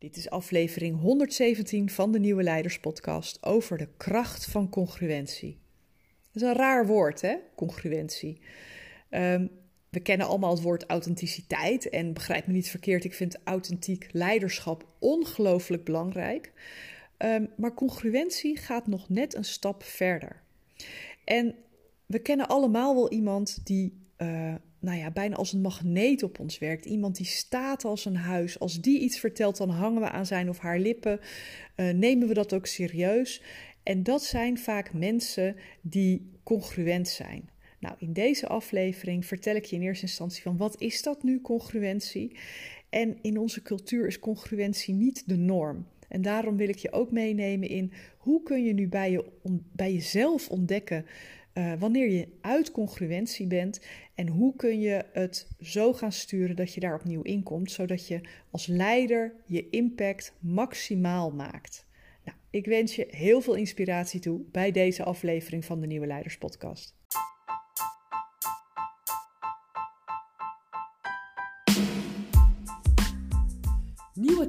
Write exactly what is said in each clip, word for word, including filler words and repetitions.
Dit is aflevering honderdzeventien van de Nieuwe Leiderspodcast over de kracht van congruentie. Dat is een raar woord, hè? Congruentie. Um, we kennen allemaal het woord authenticiteit en begrijp me niet verkeerd, ik vind authentiek leiderschap ongelooflijk belangrijk. Um, maar congruentie gaat nog net een stap verder. En we kennen allemaal wel iemand die uh, nou ja, bijna als een magneet op ons werkt. Iemand die staat als een huis. Als die iets vertelt, dan hangen we aan zijn of haar lippen. Uh, nemen we dat ook serieus? En dat zijn vaak mensen die congruent zijn. Nou, in deze aflevering vertel ik je in eerste instantie van wat is dat nu, congruentie? En in onze cultuur is congruentie niet de norm. En daarom wil ik je ook meenemen in hoe kun je nu bij, je, bij jezelf ontdekken uh, wanneer je uit congruentie bent en hoe kun je het zo gaan sturen dat je daar opnieuw in komt, zodat je als leider je impact maximaal maakt. Nou, ik wens je heel veel inspiratie toe bij deze aflevering van de Nieuwe Leiderspodcast. Nieuwe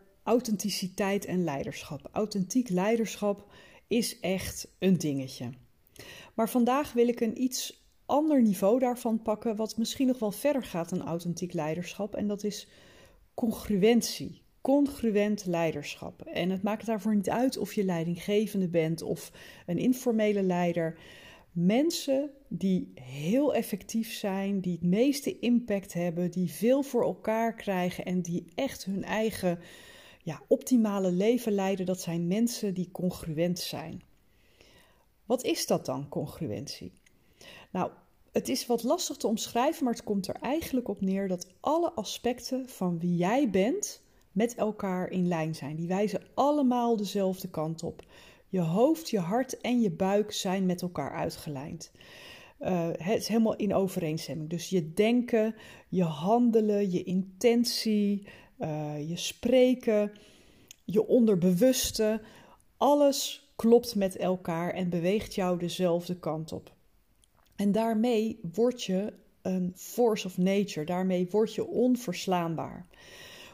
authenticiteit en leiderschap. Authentiek leiderschap is echt een dingetje. Maar vandaag wil ik een iets ander niveau daarvan pakken, wat misschien nog wel verder gaat dan authentiek leiderschap. En dat is congruentie, congruent leiderschap. En het maakt daarvoor niet uit of je leidinggevende bent of een informele leider. Mensen die heel effectief zijn, die het meeste impact hebben, die veel voor elkaar krijgen en die echt hun eigen ja, optimale leven leiden, dat zijn mensen die congruent zijn. Wat is dat dan, congruentie? Nou, het is wat lastig te omschrijven, maar het komt er eigenlijk op neer dat alle aspecten van wie jij bent met elkaar in lijn zijn. Die wijzen allemaal dezelfde kant op. Je hoofd, je hart en je buik zijn met elkaar uitgelijnd. Uh, het is helemaal in overeenstemming. Dus je denken, je handelen, je intentie, uh, je spreken, je onderbewuste. Alles klopt met elkaar en beweegt jou dezelfde kant op. En daarmee word je een force of nature. Daarmee word je onverslaanbaar.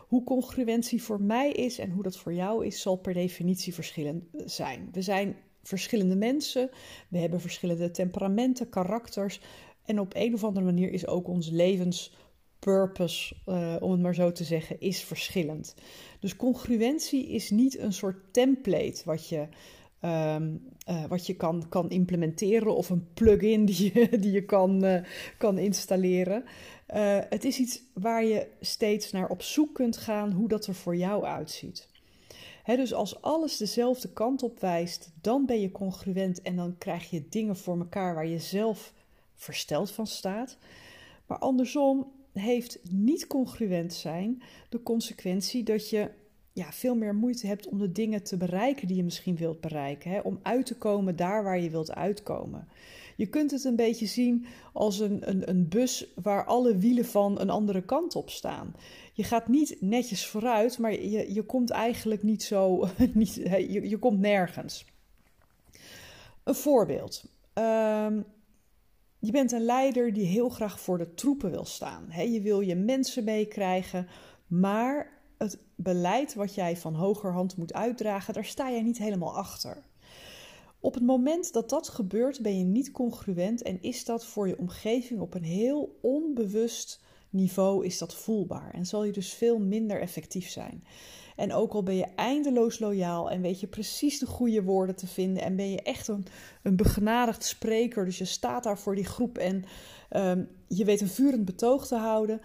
Hoe congruentie voor mij is en hoe dat voor jou is, zal per definitie verschillend zijn. We zijn verschillende mensen, we hebben verschillende temperamenten, karakters. En op een of andere manier is ook ons levenspurpose, uh, om het maar zo te zeggen, is verschillend. Dus congruentie is niet een soort template wat je, um, uh, wat je kan, kan implementeren of een plugin die je, die je kan, uh, kan installeren. Uh, het is iets waar je steeds naar op zoek kunt gaan hoe dat er voor jou uitziet. Hè, dus als alles dezelfde kant op wijst, dan ben je congruent en dan krijg je dingen voor elkaar waar je zelf versteld van staat. Maar andersom heeft niet congruent zijn de consequentie dat je ja, veel meer moeite hebt om de dingen te bereiken die je misschien wilt bereiken. Hè, om uit te komen daar waar je wilt uitkomen. Je kunt het een beetje zien als een, een, een bus waar alle wielen van een andere kant op staan. Je gaat niet netjes vooruit, maar je, je komt eigenlijk niet zo, niet, je, je komt nergens. Een voorbeeld. Um, je bent een leider die heel graag voor de troepen wil staan. He, je wil je mensen meekrijgen, maar het beleid wat jij van hogerhand moet uitdragen, daar sta jij niet helemaal achter. Op het moment dat dat gebeurt, ben je niet congruent en is dat voor je omgeving op een heel onbewust niveau is dat voelbaar. En zal je dus veel minder effectief zijn. En ook al ben je eindeloos loyaal en weet je precies de goede woorden te vinden en ben je echt een, een begenadigd spreker, dus je staat daar voor die groep en um, je weet een vurend betoog te houden,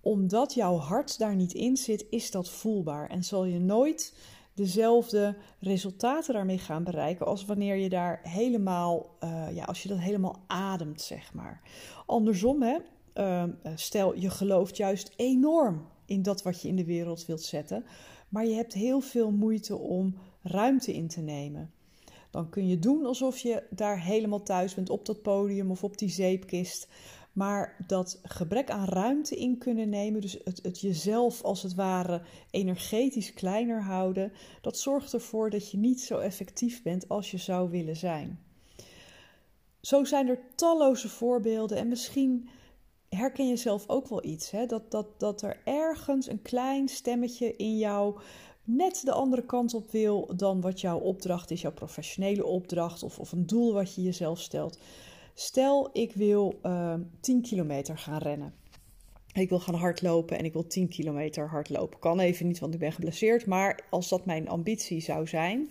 omdat jouw hart daar niet in zit, is dat voelbaar en zal je nooit dezelfde resultaten daarmee gaan bereiken als wanneer je daar helemaal, uh, ja, als je dat helemaal ademt, zeg maar. Andersom, hè, uh, stel je gelooft juist enorm in dat wat je in de wereld wilt zetten, maar je hebt heel veel moeite om ruimte in te nemen. Dan kun je doen alsof je daar helemaal thuis bent op dat podium of op die zeepkist. Maar dat gebrek aan ruimte in kunnen nemen, dus het, het jezelf als het ware energetisch kleiner houden, dat zorgt ervoor dat je niet zo effectief bent als je zou willen zijn. Zo zijn er talloze voorbeelden en misschien herken je zelf ook wel iets. Hè? Dat, dat, dat er ergens een klein stemmetje in jou net de andere kant op wil dan wat jouw opdracht is, jouw professionele opdracht of, of een doel wat je jezelf stelt. Stel, ik wil uh, tien kilometer gaan rennen. Ik wil gaan hardlopen en ik wil tien kilometer hardlopen. Kan even niet, want ik ben geblesseerd. Maar als dat mijn ambitie zou zijn,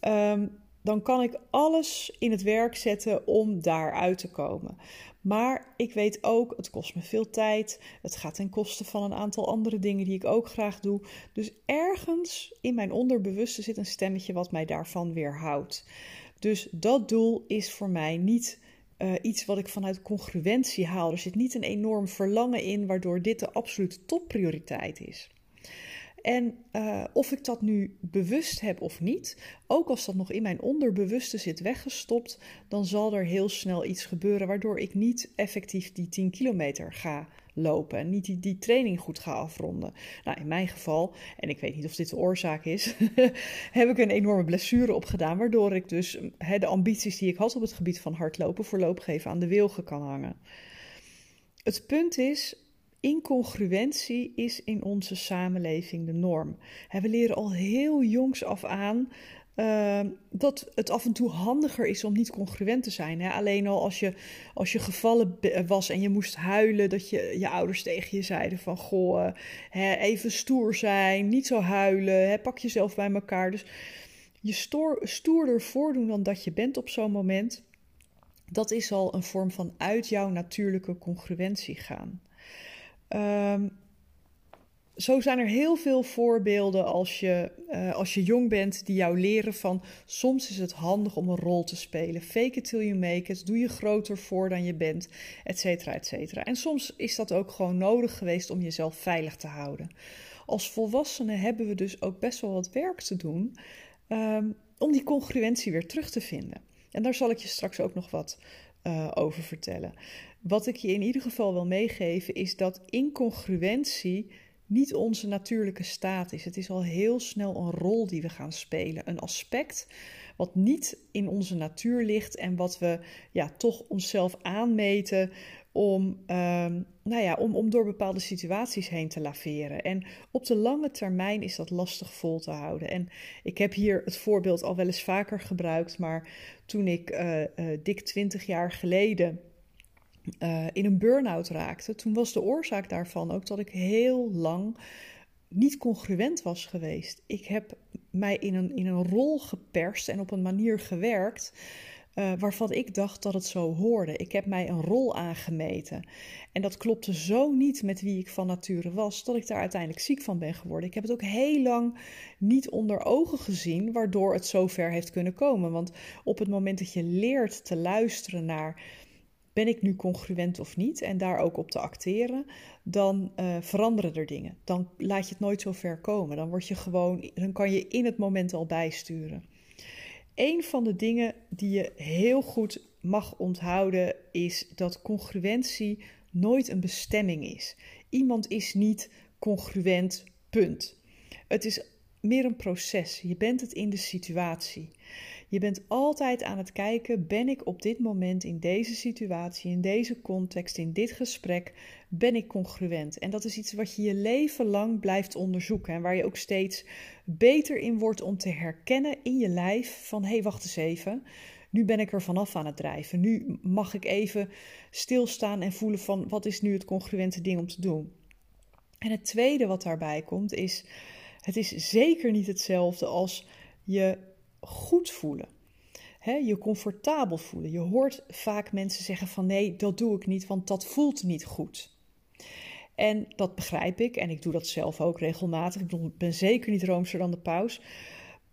um, dan kan ik alles in het werk zetten om daaruit te komen. Maar ik weet ook, het kost me veel tijd. Het gaat ten koste van een aantal andere dingen die ik ook graag doe. Dus ergens in mijn onderbewuste zit een stemmetje wat mij daarvan weerhoudt. Dus dat doel is voor mij niet Uh, iets wat ik vanuit congruentie haal. Er zit niet een enorm verlangen in, waardoor dit de absolute topprioriteit is. En uh, of ik dat nu bewust heb of niet, ook als dat nog in mijn onderbewuste zit weggestopt, dan zal er heel snel iets gebeuren waardoor ik niet effectief die tien kilometer ga lopen en niet die, die training goed ga afronden. Nou, in mijn geval, en ik weet niet of dit de oorzaak is, heb ik een enorme blessure opgedaan, waardoor ik dus he, de ambities die ik had op het gebied van hardlopen voorlopig even aan de wilgen kan hangen. Het punt is, incongruentie is in onze samenleving de norm. We leren al heel jongs af aan uh, dat het af en toe handiger is om niet congruent te zijn. Hè? Alleen al als je, als je gevallen was en je moest huilen, dat je, je ouders tegen je zeiden van goh, hè, even stoer zijn, niet zo huilen, hè, pak jezelf bij elkaar. Dus je stoor, stoerder voordoen dan dat je bent op zo'n moment, dat is al een vorm van uit jouw natuurlijke congruentie gaan. Um, zo zijn er heel veel voorbeelden als je, uh, als je jong bent die jou leren van soms is het handig om een rol te spelen. Fake it till you make it, doe je groter voor dan je bent, et cetera, et cetera. En soms is dat ook gewoon nodig geweest om jezelf veilig te houden. Als volwassenen hebben we dus ook best wel wat werk te doen um, om die congruentie weer terug te vinden. En daar zal ik je straks ook nog wat uh, over vertellen. Wat ik je in ieder geval wil meegeven is dat incongruentie niet onze natuurlijke staat is. Het is al heel snel een rol die we gaan spelen. Een aspect wat niet in onze natuur ligt en wat we ja, toch onszelf aanmeten om, um, nou ja, om, om door bepaalde situaties heen te laveren. En op de lange termijn is dat lastig vol te houden. En ik heb hier het voorbeeld al wel eens vaker gebruikt, maar toen ik uh, uh, dik twintig jaar geleden Uh, in een burn-out raakte, toen was de oorzaak daarvan ook dat ik heel lang niet congruent was geweest. Ik heb mij in een, in een rol geperst en op een manier gewerkt uh, waarvan ik dacht dat het zo hoorde. Ik heb mij een rol aangemeten. En dat klopte zo niet met wie ik van nature was, dat ik daar uiteindelijk ziek van ben geworden. Ik heb het ook heel lang niet onder ogen gezien, waardoor het zo ver heeft kunnen komen. Want op het moment dat je leert te luisteren naar ben ik nu congruent of niet, en daar ook op te acteren, dan uh, veranderen er dingen. Dan laat je het nooit zo ver komen. Dan, word je gewoon, dan kan je in het moment al bijsturen. Een van de dingen die je heel goed mag onthouden is dat congruentie nooit een bestemming is. Iemand is niet congruent, punt. Het is meer een proces. Je bent het in de situatie. Je bent altijd aan het kijken, ben ik op dit moment in deze situatie, in deze context, in dit gesprek, ben ik congruent? En dat is iets wat je je leven lang blijft onderzoeken en waar je ook steeds beter in wordt om te herkennen in je lijf van hé, hey, wacht eens even, nu ben ik er vanaf aan het drijven. Nu mag ik even stilstaan en voelen van wat is nu het congruente ding om te doen. En het tweede wat daarbij komt is, het is zeker niet hetzelfde als je goed voelen, hè, je comfortabel voelen. Je hoort vaak mensen zeggen van nee, dat doe ik niet, want dat voelt niet goed. En dat begrijp ik en ik doe dat zelf ook regelmatig. Ik bedoel, ik ben zeker niet roomser dan de paus.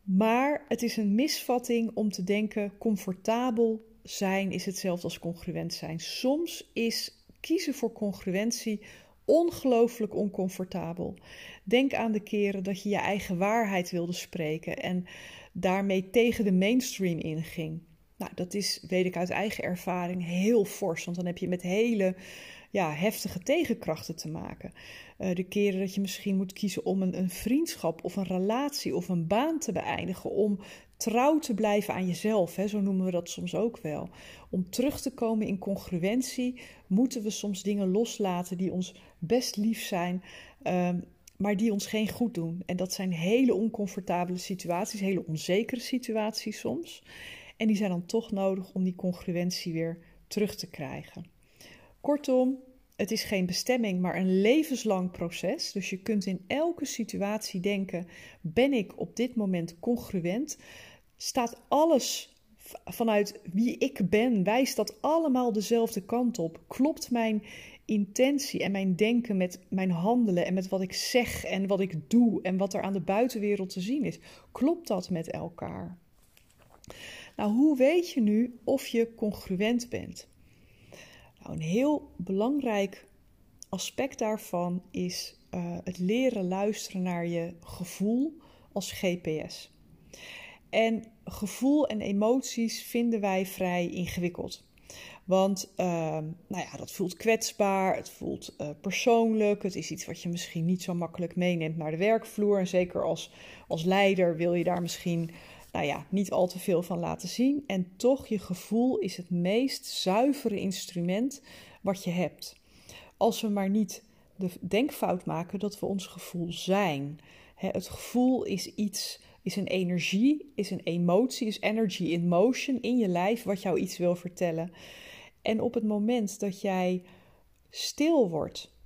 Maar het is een misvatting om te denken comfortabel zijn is hetzelfde als congruent zijn. Soms is kiezen voor congruentie ongelooflijk oncomfortabel. Denk aan de keren dat je je eigen waarheid wilde spreken en daarmee tegen de mainstream inging. Nou, dat is, weet ik uit eigen ervaring, heel fors. Want dan heb je met hele ja, heftige tegenkrachten te maken. Uh, de keren dat je misschien moet kiezen om een, een vriendschap of een relatie of een baan te beëindigen. Om trouw te blijven aan jezelf, hè, zo noemen we dat soms ook wel. Om terug te komen in congruentie moeten we soms dingen loslaten die ons best lief zijn, um, maar die ons geen goed doen. En dat zijn hele oncomfortabele situaties, hele onzekere situaties soms. En die zijn dan toch nodig om die congruentie weer terug te krijgen. Kortom, het is geen bestemming, maar een levenslang proces. Dus je kunt in elke situatie denken, ben ik op dit moment congruent? Staat alles vanuit wie ik ben, wijst dat allemaal dezelfde kant op? Klopt mijn intentie en mijn denken met mijn handelen en met wat ik zeg en wat ik doe en wat er aan de buitenwereld te zien is? Klopt dat met elkaar? Nou, hoe weet je nu of je congruent bent? Nou, een heel belangrijk aspect daarvan is uh, het leren luisteren naar je gevoel als G P S. En gevoel en emoties vinden wij vrij ingewikkeld. Want uh, nou ja, dat voelt kwetsbaar, het voelt uh, persoonlijk, het is iets wat je misschien niet zo makkelijk meeneemt naar de werkvloer. En zeker als, als leider wil je daar misschien... Nou ja, niet al te veel van laten zien. En toch, je gevoel is het meest zuivere instrument wat je hebt. Als we maar niet de denkfout maken dat we ons gevoel zijn. Het gevoel is iets, is een energie, is een emotie, is energy in motion in je lijf wat jou iets wil vertellen. En op het moment dat jij stil wordt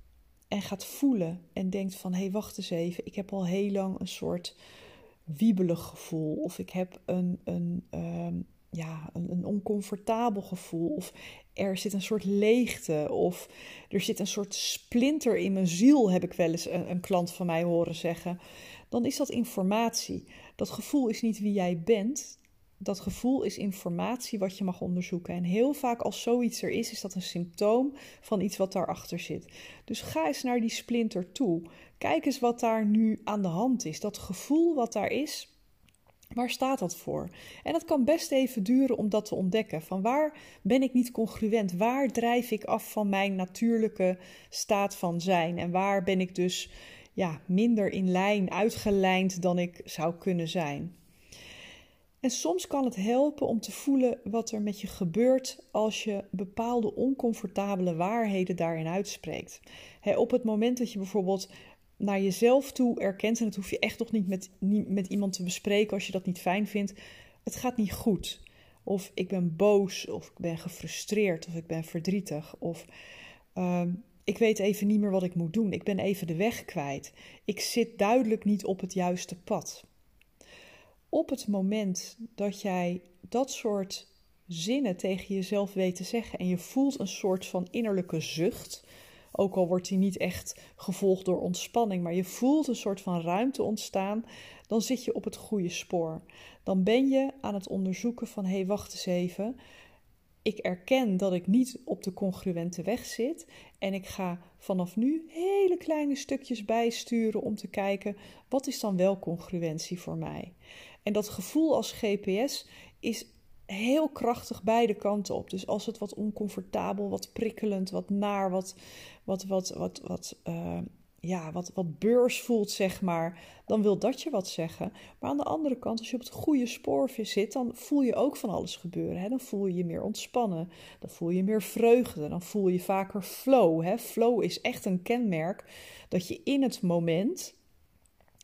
en gaat voelen en denkt van... hé, hey, wacht eens even, ik heb al heel lang een soort... wiebelig gevoel, of ik heb een, een, um, ja, een, een oncomfortabel gevoel, of er zit een soort leegte, of er zit een soort splinter in mijn ziel, heb ik wel eens een, een klant van mij horen zeggen, dan is dat informatie. Dat gevoel is niet wie jij bent, dat gevoel is informatie wat je mag onderzoeken. En heel vaak als zoiets er is, is dat een symptoom van iets wat daarachter zit. Dus ga eens naar die splinter toe. Kijk eens wat daar nu aan de hand is. Dat gevoel wat daar is, waar staat dat voor? En dat kan best even duren om dat te ontdekken. Van waar ben ik niet congruent? Waar drijf ik af van mijn natuurlijke staat van zijn? En waar ben ik dus ja, minder in lijn, uitgelijnd dan ik zou kunnen zijn? En soms kan het helpen om te voelen wat er met je gebeurt als je bepaalde oncomfortabele waarheden daarin uitspreekt. He, op het moment dat je bijvoorbeeld naar jezelf toe erkent, en dat hoef je echt nog niet met, niet met iemand te bespreken als je dat niet fijn vindt, het gaat niet goed. Of ik ben boos, of ik ben gefrustreerd, of ik ben verdrietig, of... Uh, Ik weet even niet meer wat ik moet doen, ik ben even de weg kwijt. Ik zit duidelijk niet op het juiste pad. Op het moment dat jij dat soort zinnen tegen jezelf weet te zeggen... en je voelt een soort van innerlijke zucht... ook al wordt die niet echt gevolgd door ontspanning... maar je voelt een soort van ruimte ontstaan... dan zit je op het goede spoor. Dan ben je aan het onderzoeken van... hé, hey, wacht eens even... ik erken dat ik niet op de congruente weg zit... en ik ga vanaf nu hele kleine stukjes bijsturen om te kijken... wat is dan wel congruentie voor mij? En dat gevoel als G P S is heel krachtig beide kanten op. Dus als het wat oncomfortabel, wat prikkelend, wat naar, wat, wat, wat, wat, wat, uh, ja, wat, wat beurs voelt, zeg maar, dan wil dat je wat zeggen. Maar aan de andere kant, als je op het goede spoor zit, dan voel je ook van alles gebeuren. Hè? Dan voel je je meer ontspannen, dan voel je meer vreugde, dan voel je vaker flow. Hè? Flow is echt een kenmerk dat je in het moment...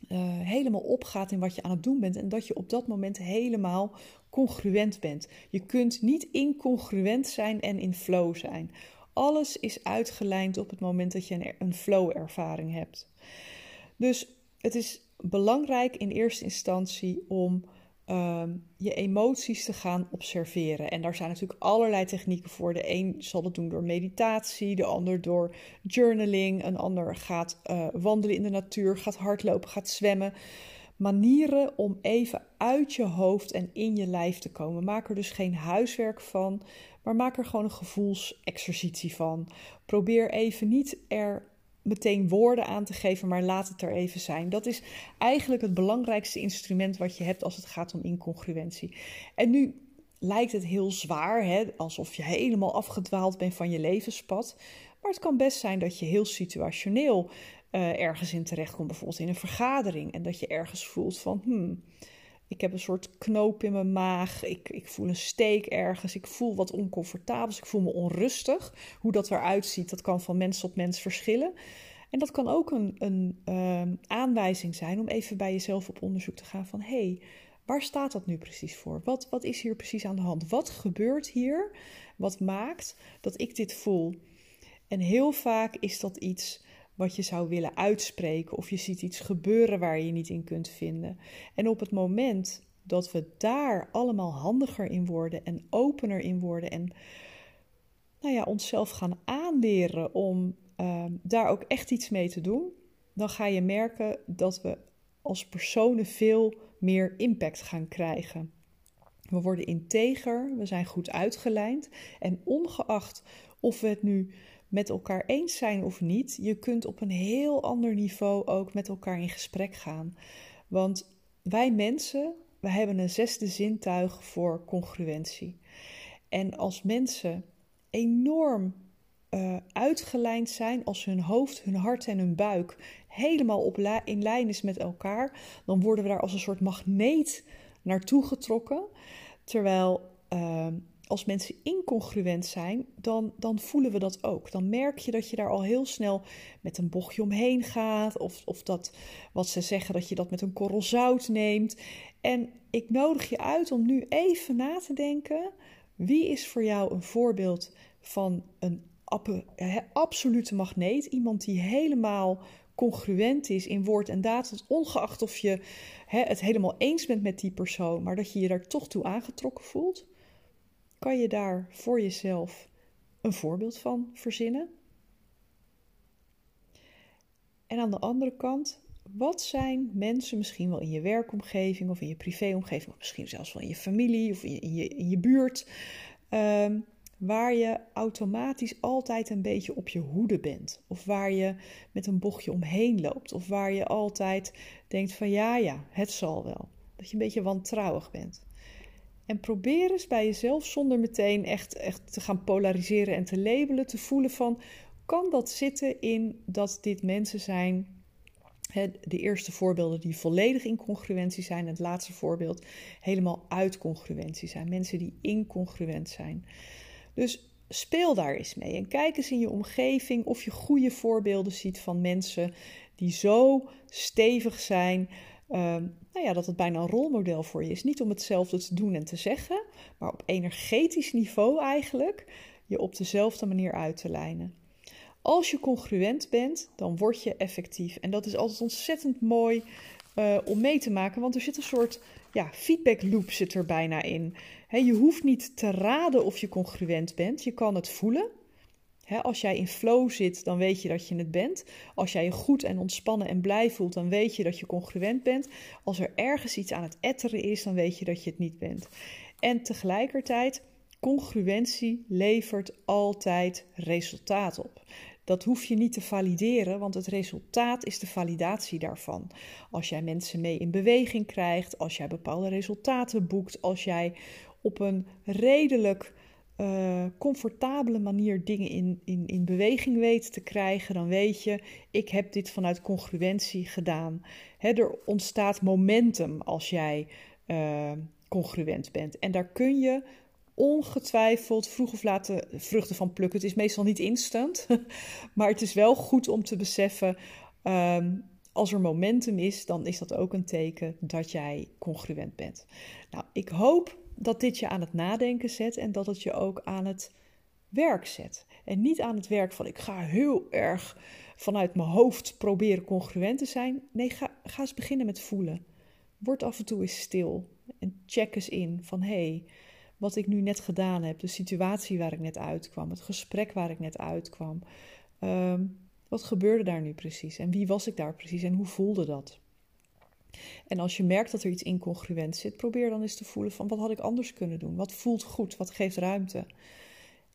Uh, helemaal opgaat in wat je aan het doen bent en dat je op dat moment helemaal congruent bent. Je kunt niet incongruent zijn en in flow zijn. Alles is uitgelijnd op het moment dat je een, een flow-ervaring hebt. Dus het is belangrijk in eerste instantie om uh, je emoties te gaan observeren. En daar zijn natuurlijk allerlei technieken voor. De een zal dat doen door meditatie, de ander door journaling. Een ander gaat uh, wandelen in de natuur, gaat hardlopen, gaat zwemmen. Manieren om even uit je hoofd en in je lijf te komen. Maak er dus geen huiswerk van, maar maak er gewoon een gevoelsexercitie van. Probeer even niet er meteen woorden aan te geven, maar laat het er even zijn. Dat is eigenlijk het belangrijkste instrument wat je hebt als het gaat om incongruentie. En nu lijkt het heel zwaar, hè? Alsof je helemaal afgedwaald bent van je levenspad. Maar het kan best zijn dat je heel situationeel uh, ergens in terechtkomt, bijvoorbeeld in een vergadering. En dat je ergens voelt van, hmm, ik heb een soort knoop in mijn maag, ik, ik voel een steek ergens, ik voel wat oncomfortabels, ik voel me onrustig. Hoe dat eruit ziet, dat kan van mens tot mens verschillen. En dat kan ook een, een uh, aanwijzing zijn om even bij jezelf op onderzoek te gaan van, hé, hey, waar staat dat nu precies voor? Wat, wat is hier precies aan de hand? Wat gebeurt hier? Wat maakt dat ik dit voel? En heel vaak is dat iets wat je zou willen uitspreken, of je ziet iets gebeuren waar je je niet in kunt vinden. En op het moment dat we daar allemaal handiger in worden en opener in worden en nou ja, onszelf gaan aanleren om uh, daar ook echt iets mee te doen, dan ga je merken dat we als personen veel meer impact gaan krijgen. We worden integer, we zijn goed uitgelijnd en ongeacht of we het nu met elkaar eens zijn of niet, je kunt op een heel ander niveau ook met elkaar in gesprek gaan. Want wij mensen, we hebben een zesde zintuig voor congruentie. En als mensen enorm uh, uitgelijnd zijn, als hun hoofd, hun hart en hun buik helemaal op la- in lijn is met elkaar, dan worden we daar als een soort magneet naartoe getrokken. Terwijl Uh, Als mensen incongruent zijn, dan, dan voelen we dat ook. Dan merk je dat je daar al heel snel met een bochtje omheen gaat. Of, of dat wat ze zeggen, dat je dat met een korrel zout neemt. En ik nodig je uit om nu even na te denken. Wie is voor jou een voorbeeld van een absolute magneet? Iemand die helemaal congruent is in woord en daad, ongeacht of je hè, het helemaal eens bent met die persoon, maar dat je je daar toch toe aangetrokken voelt. Kan je daar voor jezelf een voorbeeld van verzinnen? En aan de andere kant, wat zijn mensen misschien wel in je werkomgeving of in je privéomgeving, of misschien zelfs wel in je familie of in je, in je, in je buurt, um, waar je automatisch altijd een beetje op je hoede bent? Of waar je met een bochtje omheen loopt? Of waar je altijd denkt van ja, ja, het zal wel. Dat je een beetje wantrouwig bent. En probeer eens bij jezelf, zonder meteen echt, echt te gaan polariseren en te labelen, te voelen van, kan dat zitten in dat dit mensen zijn, hè, de eerste voorbeelden die volledig in congruentie zijn, het laatste voorbeeld helemaal uit congruentie zijn, mensen die incongruent zijn. Dus speel daar eens mee en kijk eens in je omgeving of je goede voorbeelden ziet van mensen die zo stevig zijn, Uh, nou ja, dat het bijna een rolmodel voor je is. Niet om hetzelfde te doen en te zeggen, maar op energetisch niveau eigenlijk je op dezelfde manier uit te lijnen. Als je congruent bent, dan word je effectief. En dat is altijd ontzettend mooi uh, om mee te maken, want er zit een soort ja, feedback loop zit er bijna in. He, je hoeft niet te raden of je congruent bent, je kan het voelen. He, als jij in flow zit, dan weet je dat je het bent. Als jij je goed en ontspannen en blij voelt, dan weet je dat je congruent bent. Als er ergens iets aan het etteren is, dan weet je dat je het niet bent. En tegelijkertijd, congruentie levert altijd resultaat op. Dat hoef je niet te valideren, want het resultaat is de validatie daarvan. Als jij mensen mee in beweging krijgt, als jij bepaalde resultaten boekt, als jij op een redelijk Uh, comfortabele manier dingen in, in, in beweging weet te krijgen, dan weet je, ik heb dit vanuit congruentie gedaan. Hè, er ontstaat momentum als jij uh, congruent bent. En daar kun je ongetwijfeld vroeg of laat de vruchten van plukken. Het is meestal niet instant, maar het is wel goed om te beseffen, Um, als er momentum is, dan is dat ook een teken dat jij congruent bent. Nou, ik hoop dat dit je aan het nadenken zet en dat het je ook aan het werk zet. En niet aan het werk van ik ga heel erg vanuit mijn hoofd proberen congruent te zijn. Nee, ga, ga eens beginnen met voelen. Word af en toe eens stil en check eens in van hé, hey, wat ik nu net gedaan heb, de situatie waar ik net uitkwam, het gesprek waar ik net uitkwam. Um, wat gebeurde daar nu precies en wie was ik daar precies en hoe voelde dat? En als je merkt dat er iets incongruent zit, probeer dan eens te voelen van wat had ik anders kunnen doen? Wat voelt goed? Wat geeft ruimte?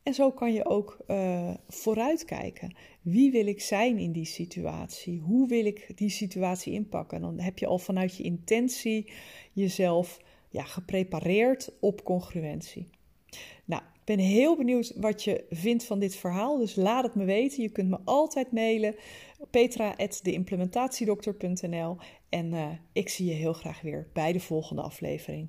En zo kan je ook uh, vooruitkijken. Wie wil ik zijn in die situatie? Hoe wil ik die situatie inpakken? En dan heb je al vanuit je intentie jezelf ja, geprepareerd op congruentie. Nou, ik ben heel benieuwd wat je vindt van dit verhaal. Dus laat het me weten. Je kunt me altijd mailen. petra at de implementatiedokter punt n l En uh, ik zie je heel graag weer bij de volgende aflevering.